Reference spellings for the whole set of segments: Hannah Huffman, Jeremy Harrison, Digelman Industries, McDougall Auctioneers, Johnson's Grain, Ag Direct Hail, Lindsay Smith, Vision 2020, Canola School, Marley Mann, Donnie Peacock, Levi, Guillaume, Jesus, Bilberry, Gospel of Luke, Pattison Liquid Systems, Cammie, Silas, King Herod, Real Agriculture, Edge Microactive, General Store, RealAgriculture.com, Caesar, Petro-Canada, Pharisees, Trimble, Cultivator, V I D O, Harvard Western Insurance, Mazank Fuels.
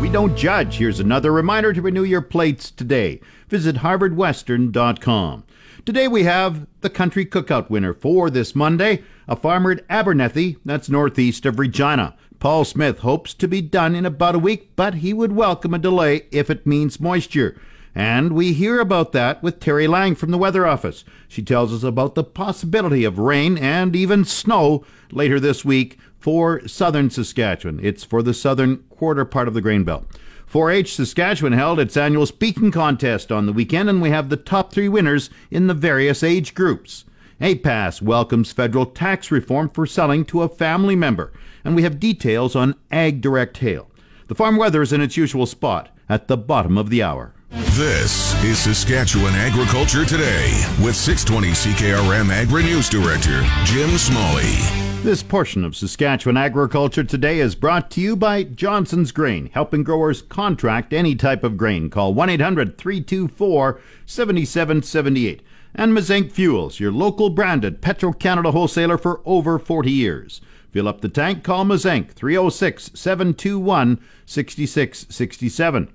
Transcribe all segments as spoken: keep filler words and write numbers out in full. We don't judge. Here's another reminder to renew your plates today. Visit harvard western dot com. Today we have the country cookout winner for this Monday, a farmer at Abernethy, that's northeast of Regina. Paul Smith hopes to be done in about a week, but he would welcome a delay if it means moisture. And we hear about that with Terry Lang from the Weather Office. She tells us about the possibility of rain and even snow later this week for southern Saskatchewan. It's for the southern quarter part of the grain belt. four H Saskatchewan held its annual speaking contest on the weekend, and we have the top three winners in the various age groups. A P A S welcomes federal tax reform for selling to a family member, and we have details on Ag Direct Hail. The farm weather is in its usual spot at the bottom of the hour. This is Saskatchewan Agriculture Today with six twenty C K R M Agri-News Director Jim Smalley. This portion of Saskatchewan Agriculture Today is brought to you by Johnson's Grain, helping growers contract any type of grain. Call one eight hundred three two four seven seven seven eight. And Mazank Fuels, your local branded Petro-Canada wholesaler for over forty years. Fill up the tank, call Mazank three oh six, seven two one, six six six seven.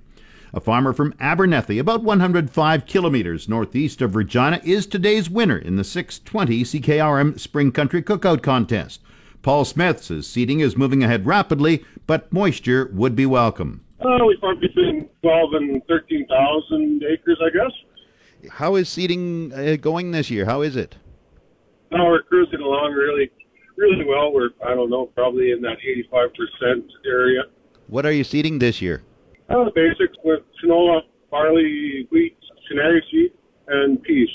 A farmer from Abernethy, about one hundred five kilometers northeast of Regina, is today's winner in the six twenty C K R M Spring Country Cookout Contest. Paul Smith says seeding is moving ahead rapidly, but moisture would be welcome. Uh, we farm between twelve and thirteen thousand acres, I guess. How is seeding uh, going this year? How is it? Oh, we're cruising along really, really well. We're, I don't know, probably in that eighty-five percent area. What are you seeding this year? Uh, the basics with canola, barley, wheat, canary seed, and peas.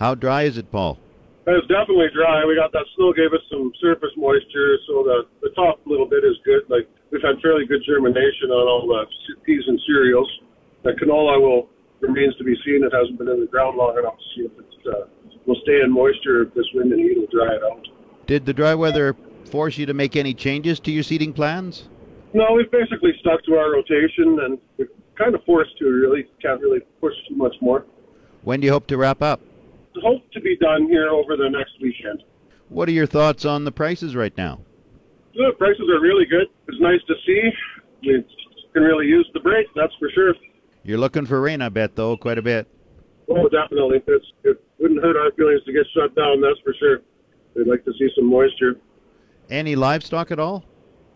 How dry is it, Paul? It's definitely dry. We got that snow gave us some surface moisture, so the, the top little bit is good. Like, we've had fairly good germination on all the peas and cereals. The canola will remains to be seen. It hasn't been in the ground long enough to see if it uh, will stay in moisture. If this wind and heat will dry it out. Did the dry weather force you to make any changes to your seeding plans? No, we've basically stuck to our rotation, and we're kind of forced to, really. Can't really push too much more. When do you hope to wrap up? Hope to be done here over the next weekend. What are your thoughts on the prices right now? The prices are really good. It's nice to see. We can really use the break, that's for sure. You're looking for rain, I bet, though, quite a bit. Oh, definitely. It's, it wouldn't hurt our feelings to get shut down, that's for sure. We'd like to see some moisture. Any livestock at all?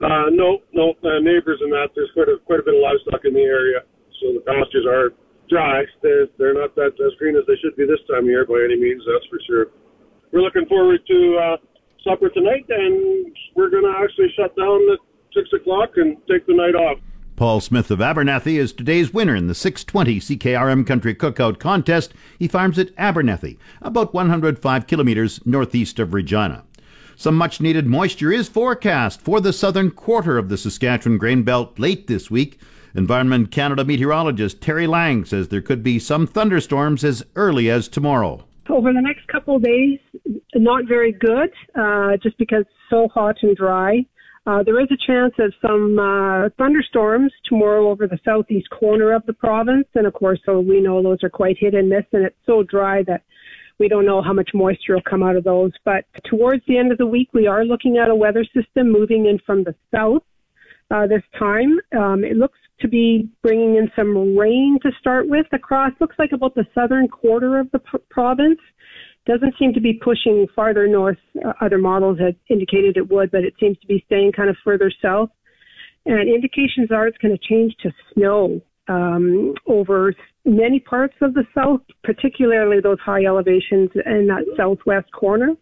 Uh, no, no, uh, neighbors and that, there's quite a, quite a bit of livestock in the area, so the pastures are dry. They're, they're not that as green as they should be this time of year by any means, that's for sure. We're looking forward to uh, supper tonight, and we're going to actually shut down at six o'clock and take the night off. Paul Smith of Abernethy is today's winner in the six twenty C K R M Country Cookout Contest. He farms at Abernethy, about one hundred five kilometers northeast of Regina. Some much-needed moisture is forecast for the southern quarter of the Saskatchewan grain belt late this week. Environment Canada meteorologist Terry Lang says there could be some thunderstorms as early as tomorrow. Over the next couple of days, not very good, uh, just because it's so hot and dry. Uh, there is a chance of some uh, thunderstorms tomorrow over the southeast corner of the province. And, of course, so we know those are quite hit and miss, and it's so dry that we don't know how much moisture will come out of those, but towards the end of the week, we are looking at a weather system moving in from the south uh, this time. Um, it looks to be bringing in some rain to start with across, looks like about the southern quarter of the p- province. Doesn't seem to be pushing farther north. Uh, other models had indicated it would, but it seems to be staying kind of further south. And indications are it's going to change to snow um, over many parts of the south, particularly those high elevations in that southwest corner.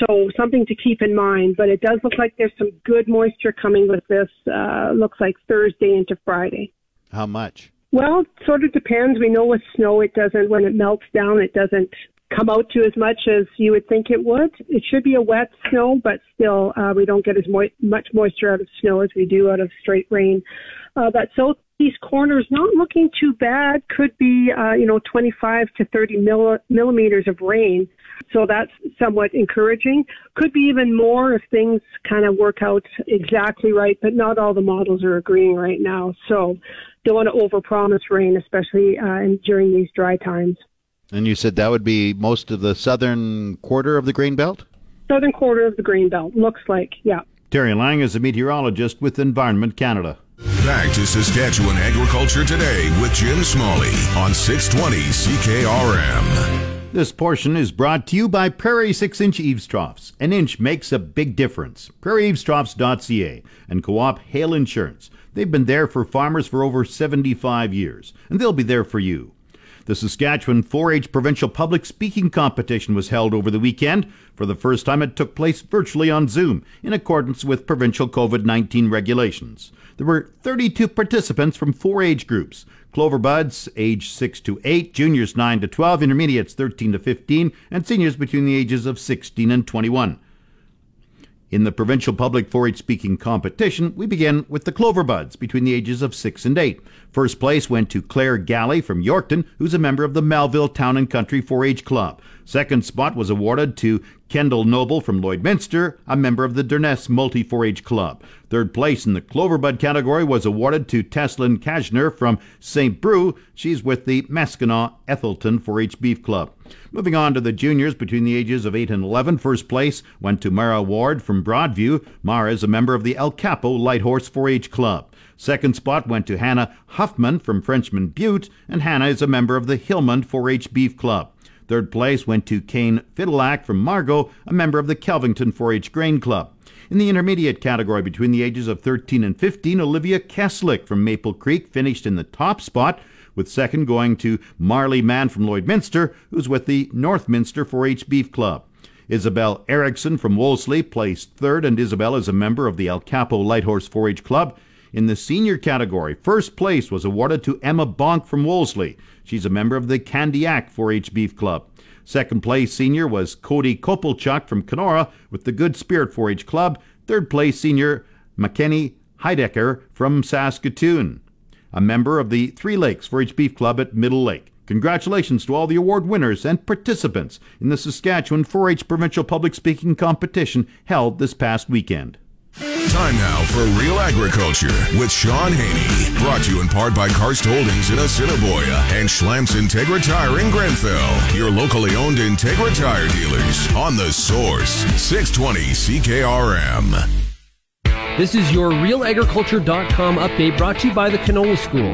So something to keep in mind, but it does look like there's some good moisture coming with this, uh, looks like Thursday into Friday. How much? Well, it sort of depends. We know with snow, it doesn't, when it melts down, it doesn't come out to as much as you would think it would. It should be a wet snow, but still uh, we don't get as mo- much moisture out of snow as we do out of straight rain. Uh, that southeast corner is not looking too bad. Could be, uh, you know, twenty-five to thirty mill- millimeters of rain. So that's somewhat encouraging. Could be even more if things kind of work out exactly right, but not all the models are agreeing right now. So don't want to overpromise rain, especially uh, during these dry times. And you said that would be most of the southern quarter of the grain belt? Southern quarter of the grain belt, looks like, yeah. Terry Lang is a meteorologist with Environment Canada. Back to Saskatchewan Agriculture Today with Jim Smalley on six twenty C K R M. This portion is brought to you by Prairie six inch eaves troughs. An inch makes a big difference. prairie eaves troughs dot c a and Co-op Hail Insurance. They've been there for farmers for over seventy-five years, and they'll be there for you. The Saskatchewan four H Provincial Public Speaking Competition was held over the weekend. For the first time, it took place virtually on Zoom in accordance with provincial covid nineteen regulations. There were thirty-two participants from four age groups. Clover buds, age six to eight, juniors nine to twelve, intermediates thirteen to fifteen, and seniors between the ages of sixteen and twenty-one. In the Provincial Public four H Speaking Competition, we begin with the Clover Buds between the ages of six and eight. First place went to Claire Galley from Yorkton, who's a member of the Melville Town and Country four H Club. Second spot was awarded to Kendall Noble from Lloydminster, a member of the Durness Multi-four H Club. Third place in the Clover Bud category was awarded to Teslin Kajner from Saint Brew. She's with the Maskinaw Ethelton four H Beef Club. Moving on to the juniors between the ages of eight and eleven, first place went to Mara Ward from Broadview. Mara is a member of the El Capo Light Horse four H Club. Second spot went to Hannah Huffman from Frenchman Butte, and Hannah is a member of the Hillmond four H Beef Club. Third place went to Kane Fidilac from Margot, a member of the Kelvington four H Grain Club. In the intermediate category between the ages of thirteen and fifteen, Olivia Keslick from Maple Creek finished in the top spot, with second going to Marley Mann from Lloydminster, who's with the Northminster four H Beef Club. Isabel Erickson from Wolseley placed third, and Isabel is a member of the El Capo Light Horse four H Club. In the senior category, first place was awarded to Emma Bonk from Wolseley. She's a member of the Candiac four H Beef Club. Second place senior was Cody Kopelchuk from Kenora with the Good Spirit four H Club. Third place senior, Mackenzie Heidecker from Saskatoon, a member of the Three Lakes four H Beef Club at Middle Lake. Congratulations to all the award winners and participants in the Saskatchewan four H Provincial Public Speaking Competition held this past weekend. Time now for Real Agriculture with Sean Haney. Brought to you in part by Karst Holdings in Assiniboia and Schlamps Integra Tire in Grenfell. Your locally owned Integra Tire dealers on The Source, six twenty C K R M. This is your real agriculture dot com update brought to you by the Canola School.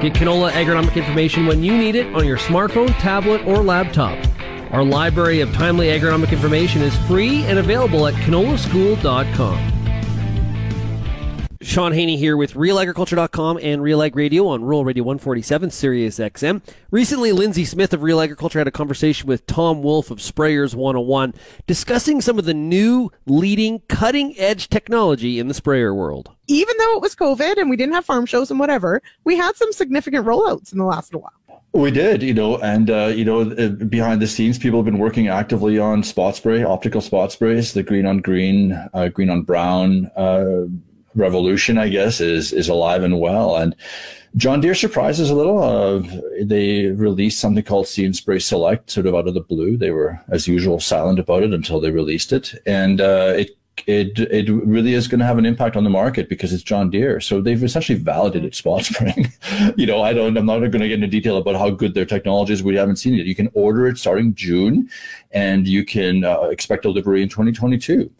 Get canola agronomic information when you need it on your smartphone, tablet, or laptop. Our library of timely agronomic information is free and available at canola school dot com. Sean Haney here with real agriculture dot com and Real Ag Radio on Rural Radio one forty-seven, Sirius X M. Recently, Lindsay Smith of Real Agriculture had a conversation with Tom Wolf of Sprayers one oh one discussing some of the new leading cutting-edge technology in the sprayer world. Even though it was COVID and we didn't have farm shows and whatever, we had some significant rollouts in the last little while. We did, you know, and, uh, you know, behind the scenes, people have been working actively on spot spray, optical spot sprays, the green on green, uh, green on brown, uh revolution, I guess, is is alive and well. And John Deere surprises a little. Uh, they released something called Seed and Spray Select, sort of out of the blue. They were, as usual, silent about it until they released it. And uh, it it it really is going to have an impact on the market because it's John Deere. So they've essentially validated spot spraying. you know, I don't, I'm not going to get into detail about how good their technology is. We haven't seen it. You can order it starting June, and you can uh, expect delivery in twenty twenty-two.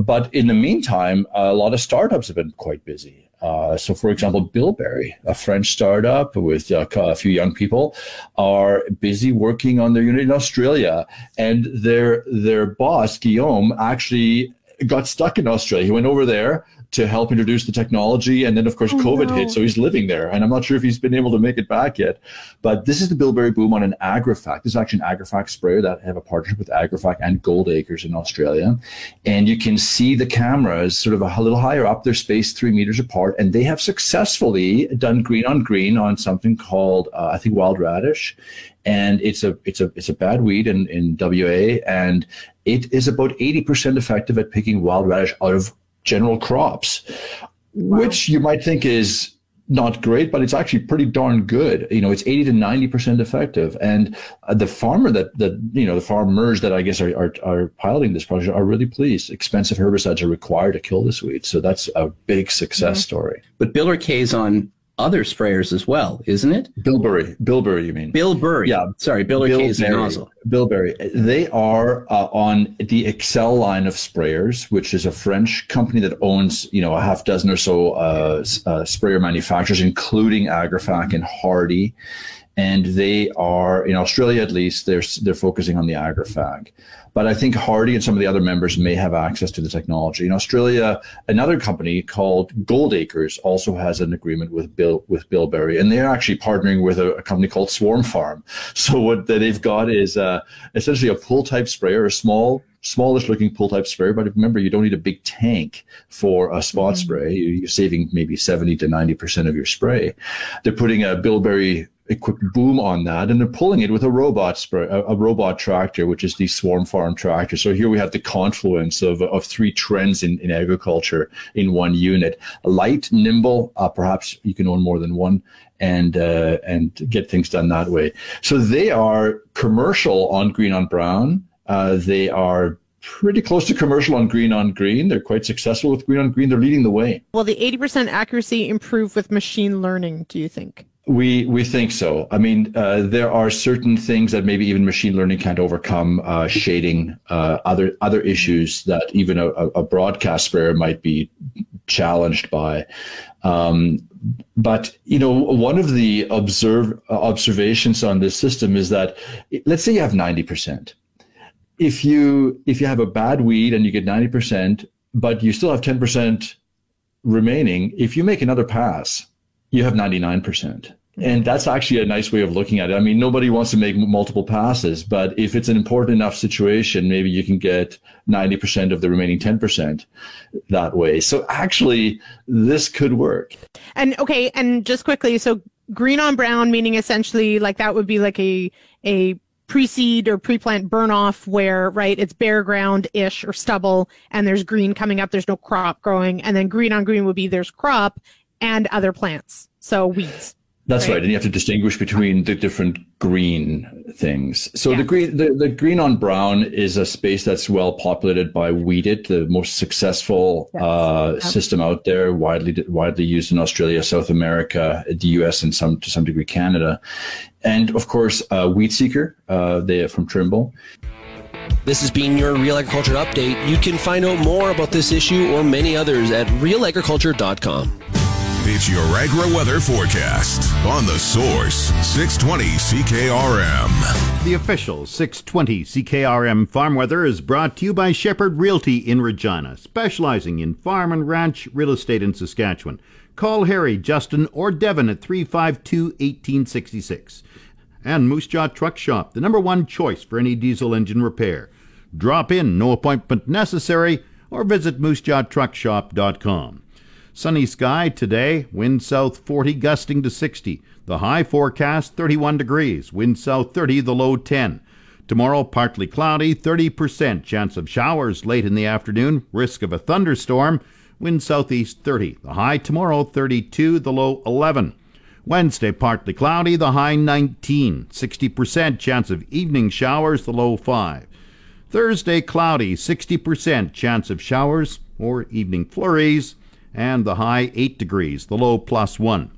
But in the meantime, a lot of startups have been quite busy. Uh, so, for example, Bilberry, a French startup with uh, a few young people, are busy working on their unit in Australia. And their their boss, Guillaume, actually got stuck in Australia. He went over there to help introduce the technology. And then, of course, oh, COVID no. hit. So he's living there. And I'm not sure if he's been able to make it back yet. But this is the Bilberry boom on an Agrifac. This is actually an Agrifac sprayer that have a partnership with Agrifac and Gold Acres in Australia. And you can see the cameras sort of a little higher up. They're spaced three meters apart. And they have successfully done green on green on something called, uh, I think, wild radish. And it's a it's a it's a bad weed in, in W A, and it is about eighty percent effective at picking wild radish out of general crops, wow. which you might think is not great, but it's actually pretty darn good. You know, it's eighty to ninety percent effective. And uh, the farmer that, that, you know, the farmers that I guess are, are, are piloting this project are really pleased. Expensive herbicides are required to kill this weed. So that's a big success mm-hmm. story. But Biller K's on other sprayers as well, isn't it? Bilberry. Bilberry, you mean? Bilberry. Yeah. Sorry, Bilberry is the nozzle. Bilberry. They are uh, on the Excel line of sprayers, which is a French company that owns, you know, a half dozen or so uh, uh, sprayer manufacturers, including Agrifac and Hardy. And they are, in Australia at least, they're they're focusing on the Agrifac. But I think Hardy and some of the other members may have access to the technology. In Australia, another company called Gold Acres also has an agreement with Bill with Bilberry, and they're actually partnering with a, a company called Swarm Farm. So what they've got is uh, essentially a pull type sprayer, a small, smallish looking pull type sprayer. But remember, you don't need a big tank for a spot mm-hmm. spray. You're saving maybe seventy to ninety percent of your spray. They're putting a Bilberry a quick boom on that, and they're pulling it with a robot spray, a, a robot tractor, which is the Swarm Farm tractor. So here we have the confluence of of three trends in, in agriculture in one unit: light, nimble, uh, perhaps you can own more than one, and uh, and get things done that way. So they are commercial on green on brown. Uh, they are pretty close to commercial on green on green. They're quite successful with green on green. They're leading the way. Will the eighty percent accuracy improve with machine learning, do you think? We we think so. I mean, uh, there are certain things that maybe even machine learning can't overcome, uh, shading, uh, other other issues that even a, a broadcast sprayer might be challenged by. Um, but, you know, one of the observe observations on this system is that, let's say you have ninety percent. If you if you have a bad weed and you get ninety percent, but you still have ten percent remaining, if you make another pass, you have ninety-nine percent. And that's actually a nice way of looking at it. I mean, nobody wants to make multiple passes, but if it's an important enough situation, maybe you can get ninety percent of the remaining ten percent that way. So actually, this could work. And okay, and just quickly, so green on brown, meaning essentially like that would be like a a pre-seed or pre-plant burn-off where, right, it's bare ground-ish or stubble, and there's green coming up, there's no crop growing, and then green on green would be there's crop, and other plants, so weeds. That's right, right. And you have to distinguish between the different green things. So yeah. the green the, the green on brown is a space that's well populated by Weedit, the most successful yes. uh, yep. system out there, widely widely used in Australia, South America, the U S, and some to some degree Canada. And of course, uh, Weedseeker, uh, they are from Trimble. This has been your Real Agriculture Update. You can find out more about this issue or many others at real agriculture dot com. It's your Agra weather forecast on The Source, six twenty C K R M. The official six twenty C K R M farm weather is brought to you by Shepherd Realty in Regina, specializing in farm and ranch real estate in Saskatchewan. Call Harry, Justin, or Devin at three five two, one eight six six. And Moose Jaw Truck Shop, the number one choice for any diesel engine repair. Drop in, no appointment necessary, or visit moose jaw truck shop dot com. Sunny sky today, wind south forty, gusting to sixty. The high forecast thirty-one degrees, wind south thirty, the low ten. Tomorrow, partly cloudy, thirty percent chance of showers late in the afternoon, risk of a thunderstorm, wind southeast thirty. The high tomorrow, thirty-two, the low eleven. Wednesday, partly cloudy, the high nineteen. sixty percent chance of evening showers, the low five. Thursday, cloudy, sixty percent chance of showers or evening flurries, and the high eight degrees, the low plus one.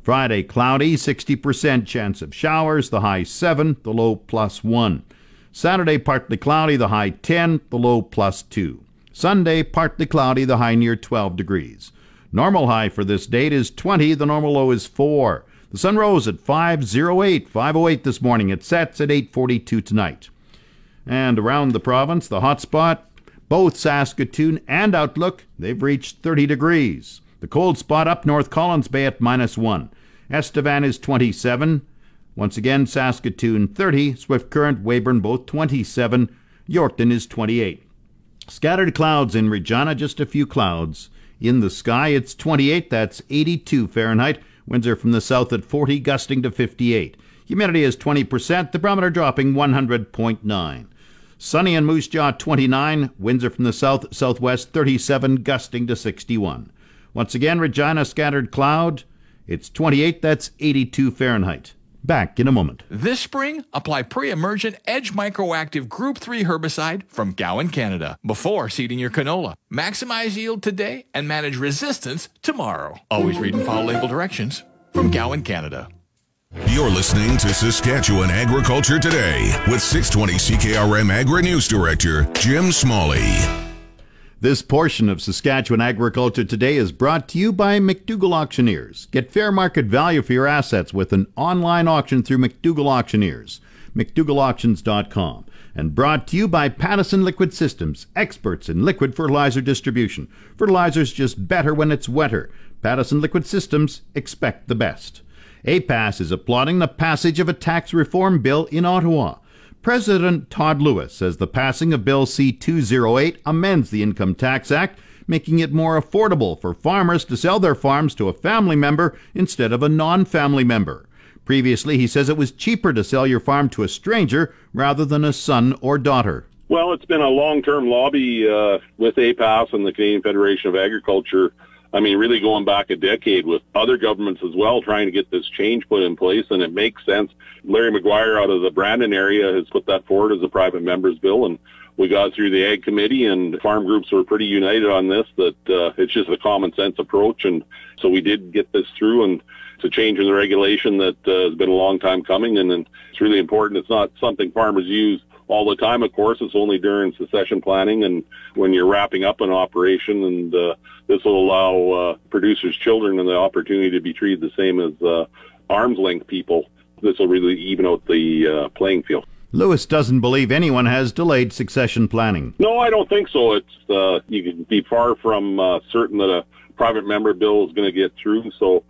Friday, cloudy, sixty percent chance of showers, the high seven, the low plus one. Saturday, partly cloudy, the high ten, the low plus two. Sunday, partly cloudy, the high near twelve degrees. Normal high for this date is twenty, the normal low is four. The sun rose at five oh eight this morning. It sets at eight forty-two tonight. And around the province, the hot spot, Both Saskatoon and Outlook, they've reached thirty degrees. The cold spot up north Collins Bay at minus one. Estevan is twenty-seven. Once again, Saskatoon thirty. Swift Current, Weyburn both twenty-seven. Yorkton is twenty-eight. Scattered clouds in Regina, just a few clouds. In the sky, it's twenty-eight. That's eighty-two Fahrenheit. Winds are from the south at forty, gusting to fifty-eight. Humidity is twenty percent. The barometer dropping one hundred point nine. Sunny in Moose Jaw, twenty-nine. Winds are from the south, southwest, thirty-seven, gusting to sixty-one. Once again, Regina, scattered cloud. It's twenty-eight. That's eighty-two Fahrenheit. Back in a moment. This spring, apply pre-emergent Edge Microactive Group three herbicide from Gowan Canada before seeding your canola. Maximize yield today and manage resistance tomorrow. Always read and follow label directions from Gowan Canada. You're listening to Saskatchewan Agriculture Today with six twenty C K R M Agri-News Director Jim Smalley. This portion of Saskatchewan Agriculture Today is brought to you by McDougall Auctioneers. Get fair market value for your assets with an online auction through McDougall Auctioneers, mcdougall auctions dot com. And brought to you by Pattison Liquid Systems, experts in liquid fertilizer distribution. Fertilizer's just better when it's wetter. Pattison Liquid Systems, expect the best. A P A S is applauding the passage of a tax reform bill in Ottawa. President Todd Lewis says the passing of Bill C two oh eight amends the Income Tax Act, making it more affordable for farmers to sell their farms to a family member instead of a non-family member. Previously, he says it was cheaper to sell your farm to a stranger rather than a son or daughter. Well, it's been a long-term lobby uh, with A P A S and the Canadian Federation of Agriculture. I mean, really going back a decade with other governments as well, trying to get this change put in place, and it makes sense. Larry McGuire out of the Brandon area has put that forward as a private member's bill, and we got through the Ag Committee, and farm groups were pretty united on this, that uh, it's just a common-sense approach, and so we did get this through, and it's a change in the regulation that uh, has been a long time coming, and, and it's really important. It's not something farmers use all the time, of course. It's only during succession planning and when you're wrapping up an operation, and uh, this will allow uh, producers' children and the opportunity to be treated the same as uh, arm's length people. This will really even out the uh, playing field. Lewis doesn't believe anyone has delayed succession planning. No, I don't think so. It's uh, you can be far from uh, certain that a private member bill is going to get through, so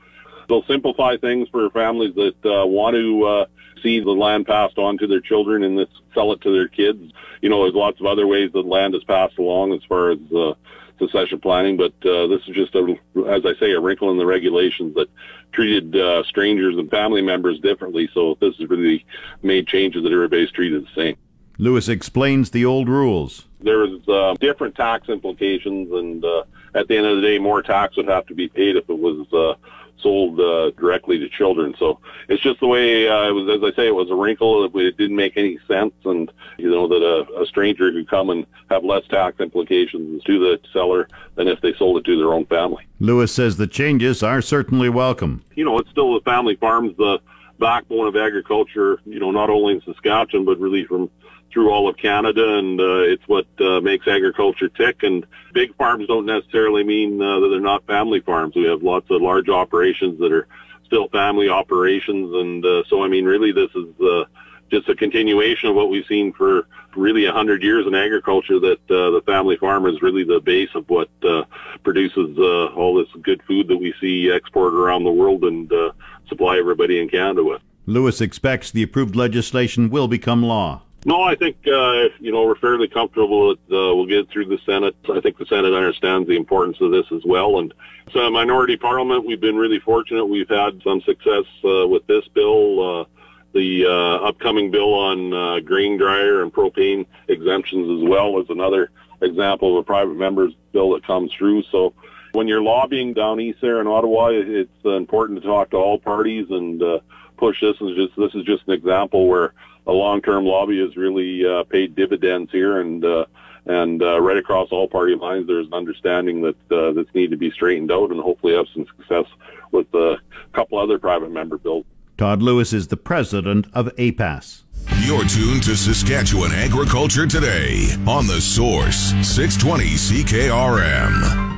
they'll simplify things for families that uh, want to uh, see the land passed on to their children and this, sell it to their kids. You know, there's lots of other ways that land is passed along as far as uh, succession planning, but uh, this is just, a, as I say, a wrinkle in the regulations that treated uh, strangers and family members differently. So this has really made changes that everybody's treated the same. Lewis explains the old rules. There's uh, different tax implications, and uh, at the end of the day, more tax would have to be paid if it was Uh, sold uh, directly to children. So it's just the way uh, it was. As I say, it was a wrinkle. It didn't make any sense, and you know that a, a stranger could come and have less tax implications to the seller than if they sold it to their own family. Lewis says the changes are certainly welcome. You know, it's still the family farms, the backbone of agriculture, you know, not only in Saskatchewan but really from through all of Canada, and uh, it's what uh, makes agriculture tick. And big farms don't necessarily mean uh, that they're not family farms. We have lots of large operations that are still family operations, and uh, so I mean really this is uh, just a continuation of what we've seen for really a hundred years in agriculture, that uh, the family farm is really the base of what uh, produces uh, all this good food that we see exported around the world and uh, supply everybody in Canada with. Lewis expects the approved legislation will become law. No, I think, uh, you know, we're fairly comfortable that uh, we'll get it through the Senate. I think the Senate understands the importance of this as well. And it's a minority parliament. We've been really fortunate. We've had some success uh, with this bill. Uh, the uh, upcoming bill on uh, grain dryer and propane exemptions as well is another example of a private member's bill that comes through. So when you're lobbying down east there in Ottawa, it's uh, important to talk to all parties and uh, push this. Is just, this is just an example where a long-term lobby has really uh, paid dividends here, and uh, and uh, right across all party lines, there's an understanding that uh, this need to be straightened out, and hopefully have some success with a couple other private member bills. Todd Lewis is the president of A P A S. You're tuned to Saskatchewan Agriculture Today on The Source, six twenty C K R M.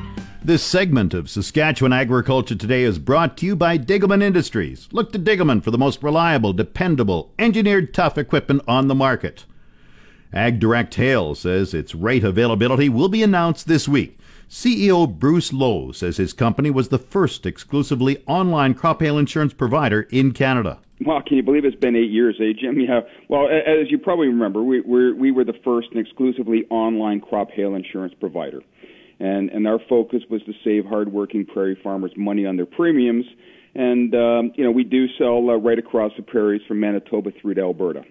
This segment of Saskatchewan Agriculture Today is brought to you by Digelman Industries. Look to Digelman for the most reliable, dependable, engineered tough equipment on the market. Ag Direct Hail says its rate availability will be announced this week. C E O Bruce Lowe says his company was the first exclusively online crop hail insurance provider in Canada. Well, can you believe it's been eight years, eh, Jim? Yeah. Well, as you probably remember, we, we're, we were the first and exclusively online crop hail insurance provider. And, and our focus was to save hardworking prairie farmers money on their premiums. And, um, you know, we do sell uh, right across the prairies from Manitoba through to Alberta.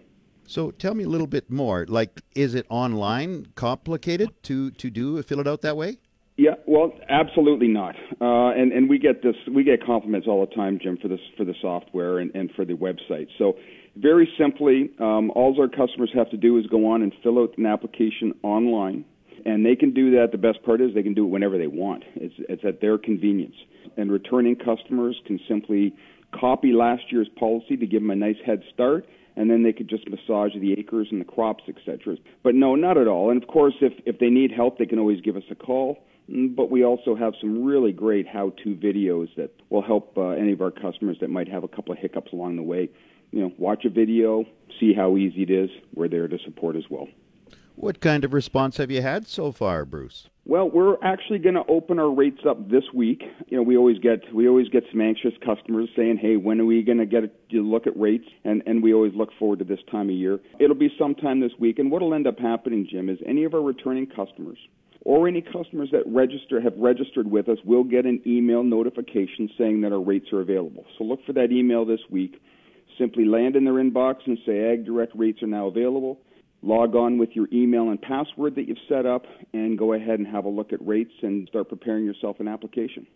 So tell me a little bit more. Like, is it online complicated to, to do, fill it out that way? Yeah, well, absolutely not. Uh, and, and we get this, we get compliments all the time, Jim, for this, for the software and, and for the website. So very simply, um, all our customers have to do is go on and fill out an application online. And they can do that. The best part is they can do it whenever they want. It's, it's at their convenience. And returning customers can simply copy last year's policy to give them a nice head start, and then they could just massage the acres and the crops, et cetera. But no, not at all. And, of course, if, if they need help, they can always give us a call. But we also have some really great how-to videos that will help uh, any of our customers that might have a couple of hiccups along the way. You know, watch a video, see how easy it is. We're there to support as well. What kind of response have you had so far, Bruce? Well, we're actually going to open our rates up this week. You know, we always get we always get some anxious customers saying, "Hey, when are we going to get a look at rates?" And and we always look forward to this time of year. It'll be sometime this week, and what'll end up happening, Jim, is any of our returning customers or any customers that register have registered with us will get an email notification saying that our rates are available. So look for that email this week. Simply land in their inbox and say, "Ag Direct rates are now available." Log on with your email and password that you've set up and go ahead and have a look at rates and start preparing yourself an application.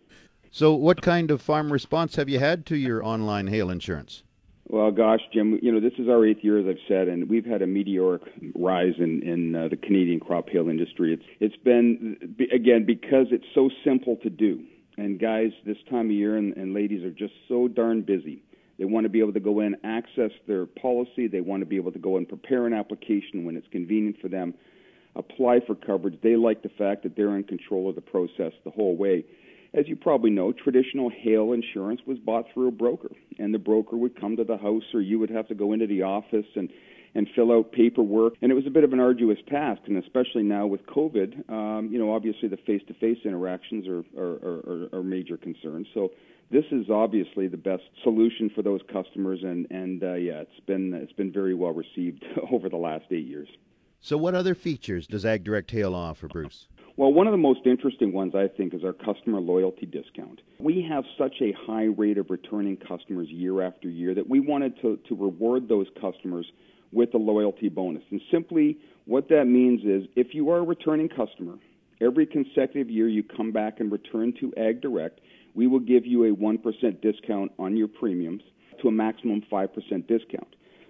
So what kind of farm response have you had to your online hail insurance? Well, gosh, Jim, you know, this is our eighth year, as I've said, and we've had a meteoric rise in, in uh, the Canadian crop hail industry. It's It's been, again, because it's so simple to do. And guys, this time of year and, and ladies are just so darn busy. They want to be able to go in, access their policy. They want to be able to go and prepare an application when it's convenient for them, apply for coverage. They like the fact that they're in control of the process the whole way. As you probably know, traditional hail insurance was bought through a broker, and the broker would come to the house or you would have to go into the office and, and fill out paperwork. And it was a bit of an arduous task, and especially now with COVID, um, you know, obviously the face-to-face interactions are, are, are, are major concerns. So this is obviously the best solution for those customers, and, and uh, yeah, it's been it's been very well received over the last eight years. So what other features does Ag Direct Hail offer, Bruce? Well, one of the most interesting ones, I think, is our customer loyalty discount. We have such a high rate of returning customers year after year that we wanted to, to reward those customers with a loyalty bonus. And simply what that means is if you are a returning customer, every consecutive year you come back and return to Ag Direct, we will give you a one percent discount on your premiums to a maximum five percent discount.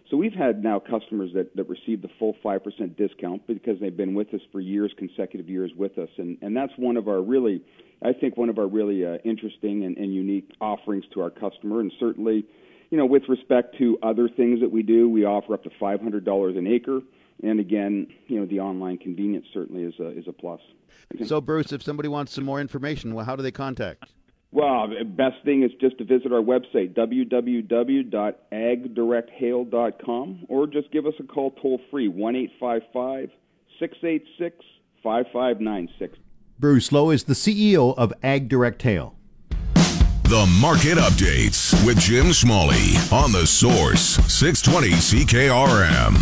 So we've had now customers that, that receive the full five percent discount because they've been with us for years, consecutive years with us. And, and that's one of our really, I think, one of our really uh, interesting and, and unique offerings to our customer. And certainly, you know, with respect to other things that we do, we offer up to five hundred dollars an acre. And again, you know, the online convenience certainly is a, is a plus. So, Bruce, if somebody wants some more information, well, how do they contact? Well, the best thing is just to visit our website, w w w dot ag direct hail dot com, or just give us a call toll-free, one eight five five, six eight six, five five nine six. Bruce Lowe is the C E O of Ag Direct Hail. The Market Updates with Jim Smalley on The Source, six twenty C K R M.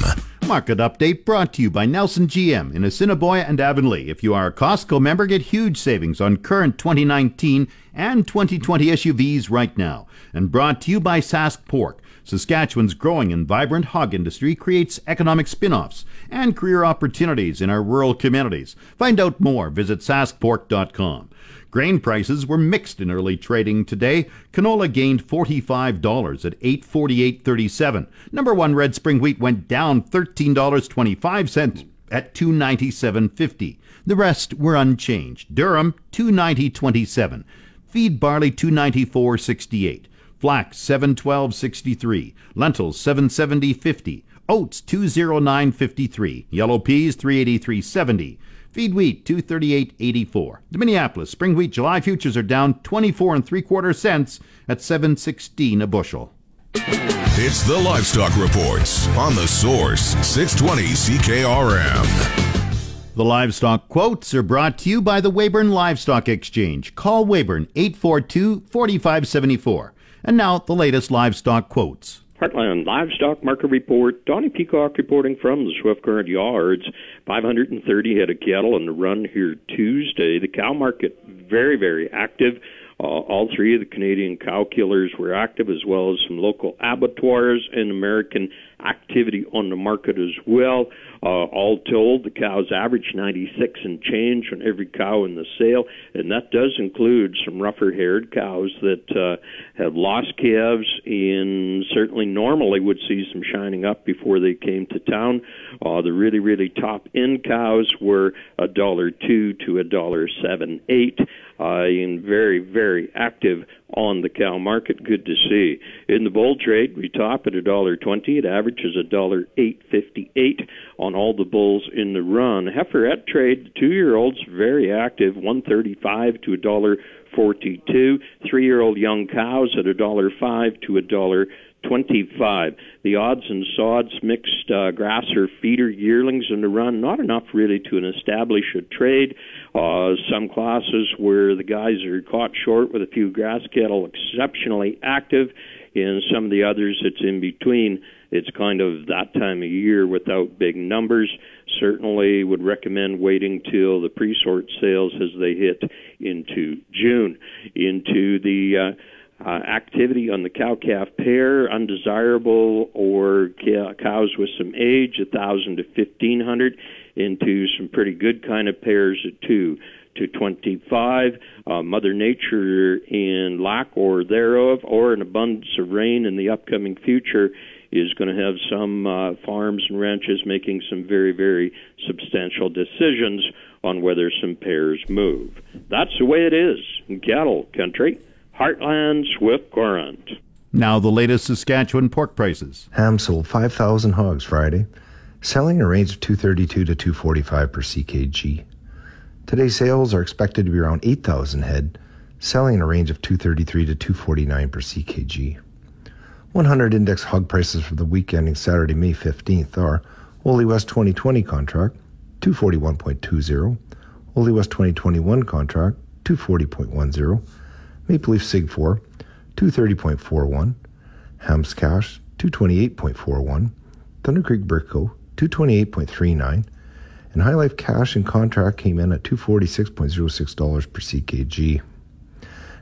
Market Update brought to you by Nelson G M in Assiniboia and Avonlea. If you are a Costco member, get huge savings on current twenty nineteen and twenty twenty S U Vs right now. And brought to you by Sask Pork. Saskatchewan's growing and vibrant hog industry creates economic spin-offs and career opportunities in our rural communities. Find out more. Visit sask pork dot com. Grain prices were mixed in early trading today. Canola gained forty-five dollars at eight forty-eight thirty-seven. Number one red spring wheat went down thirteen dollars and twenty-five cents at two ninety-seven fifty. The rest were unchanged. Durum two ninety twenty-seven. Feed barley two ninety-four sixty-eight. Flax seven twelve sixty-three. Lentils seven seventy fifty. Oats two oh nine fifty-three. Yellow peas three eighty-three seventy. Feed wheat two thirty-eight eighty-four. The Minneapolis spring wheat July futures are down twenty-four and three quarter cents at seven sixteen a bushel. It's the Livestock Reports on The Source, six twenty C K R M. The Livestock Quotes are brought to you by the Weyburn Livestock Exchange. Call Weyburn eight four two, four five seven four. And now, the latest Livestock Quotes. Heartland Livestock Market Report. Donnie Peacock reporting from the Swift Current Yards. five hundred thirty head of cattle on the run here Tuesday. The cow market, very, very active. Uh, all three of the Canadian cow killers were active, as well as some local abattoirs and American activity on the market as well. Uh, all told, the cows averaged ninety-six and change on every cow in the sale, and that does include some rougher-haired cows that uh, have lost calves and certainly normally would see some shining up before they came to town. Uh, the really, really top-end cows were one dollar two to one dollar seventy-eight, uh, and very, very active on the cow market. Good to see. In the bull trade, we top at one dollar twenty. It averages one dollar eight fifty-eight on all the bulls in the run. Heiferette trade, two-year-olds, very active, one dollar thirty-five to one dollar forty-two. Three-year-old young cows at one dollar five to one dollar twenty-five. The odds and sods mixed uh, grass or feeder yearlings in the run, not enough really to establish a trade. Uh, some classes where the guys are caught short with a few grass cattle exceptionally active. In some of the others, it's in between. It's kind of that time of year without big numbers. Certainly would recommend waiting till the pre-sort sales as they hit into June. Into the uh, Uh, activity on the cow-calf pair, undesirable or cow- cows with some age, one thousand to fifteen hundred, into some pretty good kind of pairs at two to twenty-five. Uh, Mother Nature in lack or thereof, or an abundance of rain in the upcoming future, is going to have some uh, farms and ranches making some very, very substantial decisions on whether some pairs move. That's the way it is in cattle country. Heartland Swift Current. Now the latest Saskatchewan pork prices. Ham sold five thousand hogs Friday, selling in a range of two thirty-two to two forty-five per C K G. Today's sales are expected to be around eight thousand head, selling in a range of two thirty-three to two forty-nine per C K G. one hundred index hog prices for the week ending Saturday, May fifteenth are Woolly West twenty twenty contract, two forty-one twenty, Woolly West twenty twenty-one contract, two forty ten, Maple Leaf Sig four, two thirty point four one, Hams Cash, two twenty-eight point four one, Thunder Creek Burco, two twenty-eight point three nine, and High Life Cash and Contract came in at two forty-six point oh six dollars per C K G.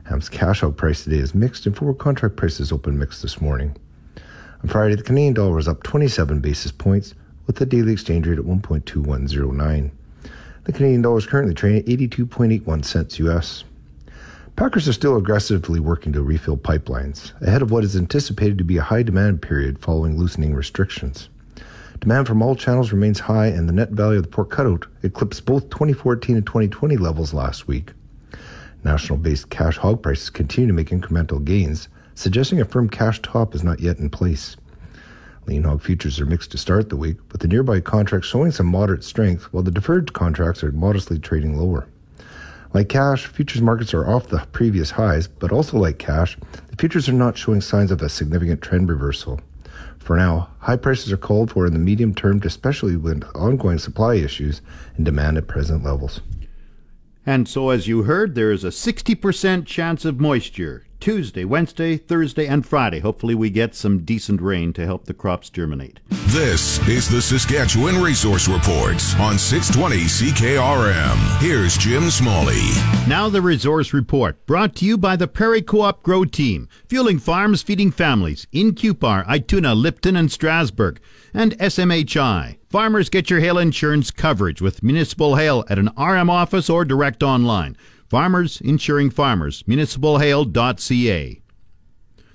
Hams Cash out price today is mixed, and forward contract prices open mixed this morning. On Friday, the Canadian dollar was up twenty-seven basis points, with the daily exchange rate at one point two one oh nine. The Canadian dollar is currently trading at eighty-two point eight one cents U S. Packers are still aggressively working to refill pipelines, ahead of what is anticipated to be a high demand period following loosening restrictions. Demand from all channels remains high, and the net value of the pork cutout eclipsed both twenty fourteen and twenty twenty levels last week. National-based cash hog prices continue to make incremental gains, suggesting a firm cash top is not yet in place. Lean hog futures are mixed to start the week, with the nearby contracts showing some moderate strength, while the deferred contracts are modestly trading lower. Like cash, futures markets are off the previous highs, but also like cash, the futures are not showing signs of a significant trend reversal. For now, high prices are called for in the medium term, especially with ongoing supply issues and demand at present levels. And so, as you heard, there is a sixty percent chance of moisture Tuesday, Wednesday, Thursday, and Friday. Hopefully we get some decent rain to help the crops germinate. This is the Saskatchewan Resource Report on six twenty C K R M. Here's Jim Smalley. Now the Resource Report, brought to you by the Prairie Co-op Grow Team, fueling farms, feeding families, in Cupar, Ituna, Lipton, and Strasburg, and S M H I. Farmers, get your hail insurance coverage with Municipal Hail at an R M office or direct online. Farmers insuring farmers, municipal hail dot c a.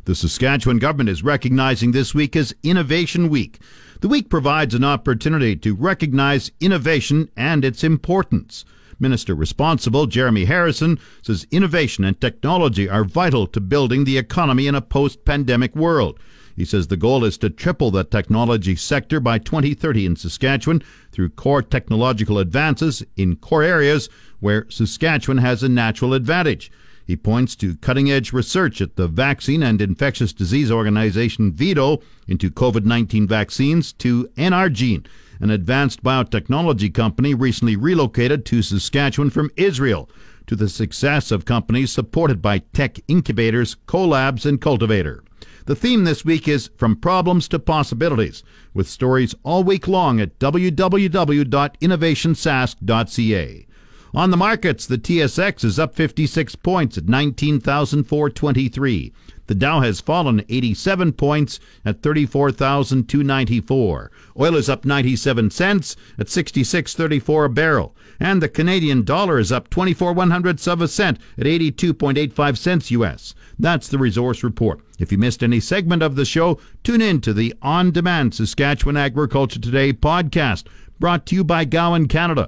The Saskatchewan government is recognizing this week as Innovation Week. The week provides an opportunity to recognize innovation and its importance. Minister responsible Jeremy Harrison says innovation and technology are vital to building the economy in a post-pandemic world. He says the goal is to triple the technology sector by twenty thirty in Saskatchewan through core technological advances in core areas where Saskatchewan has a natural advantage. He points to cutting-edge research at the Vaccine and Infectious Disease Organization, V I D O, into COVID nineteen vaccines to N R Gene, an advanced biotechnology company recently relocated to Saskatchewan from Israel, to the success of companies supported by tech incubators, collabs, and Cultivator. The theme this week is From Problems to Possibilities, with stories all week long at w w w dot innovation sask dot c a. On the markets, the T S X is up fifty-six points at nineteen thousand four hundred twenty-three. The Dow has fallen eighty-seven points at thirty-four thousand two hundred ninety-four. Oil is up ninety-seven cents at sixty-six thirty-four a barrel. And the Canadian dollar is up twenty-four one-hundredths of a cent at eighty-two point eight five cents U S. That's the Resource Report. If you missed any segment of the show, tune in to the on-demand Saskatchewan Agriculture Today podcast, brought to you by Gowan Canada.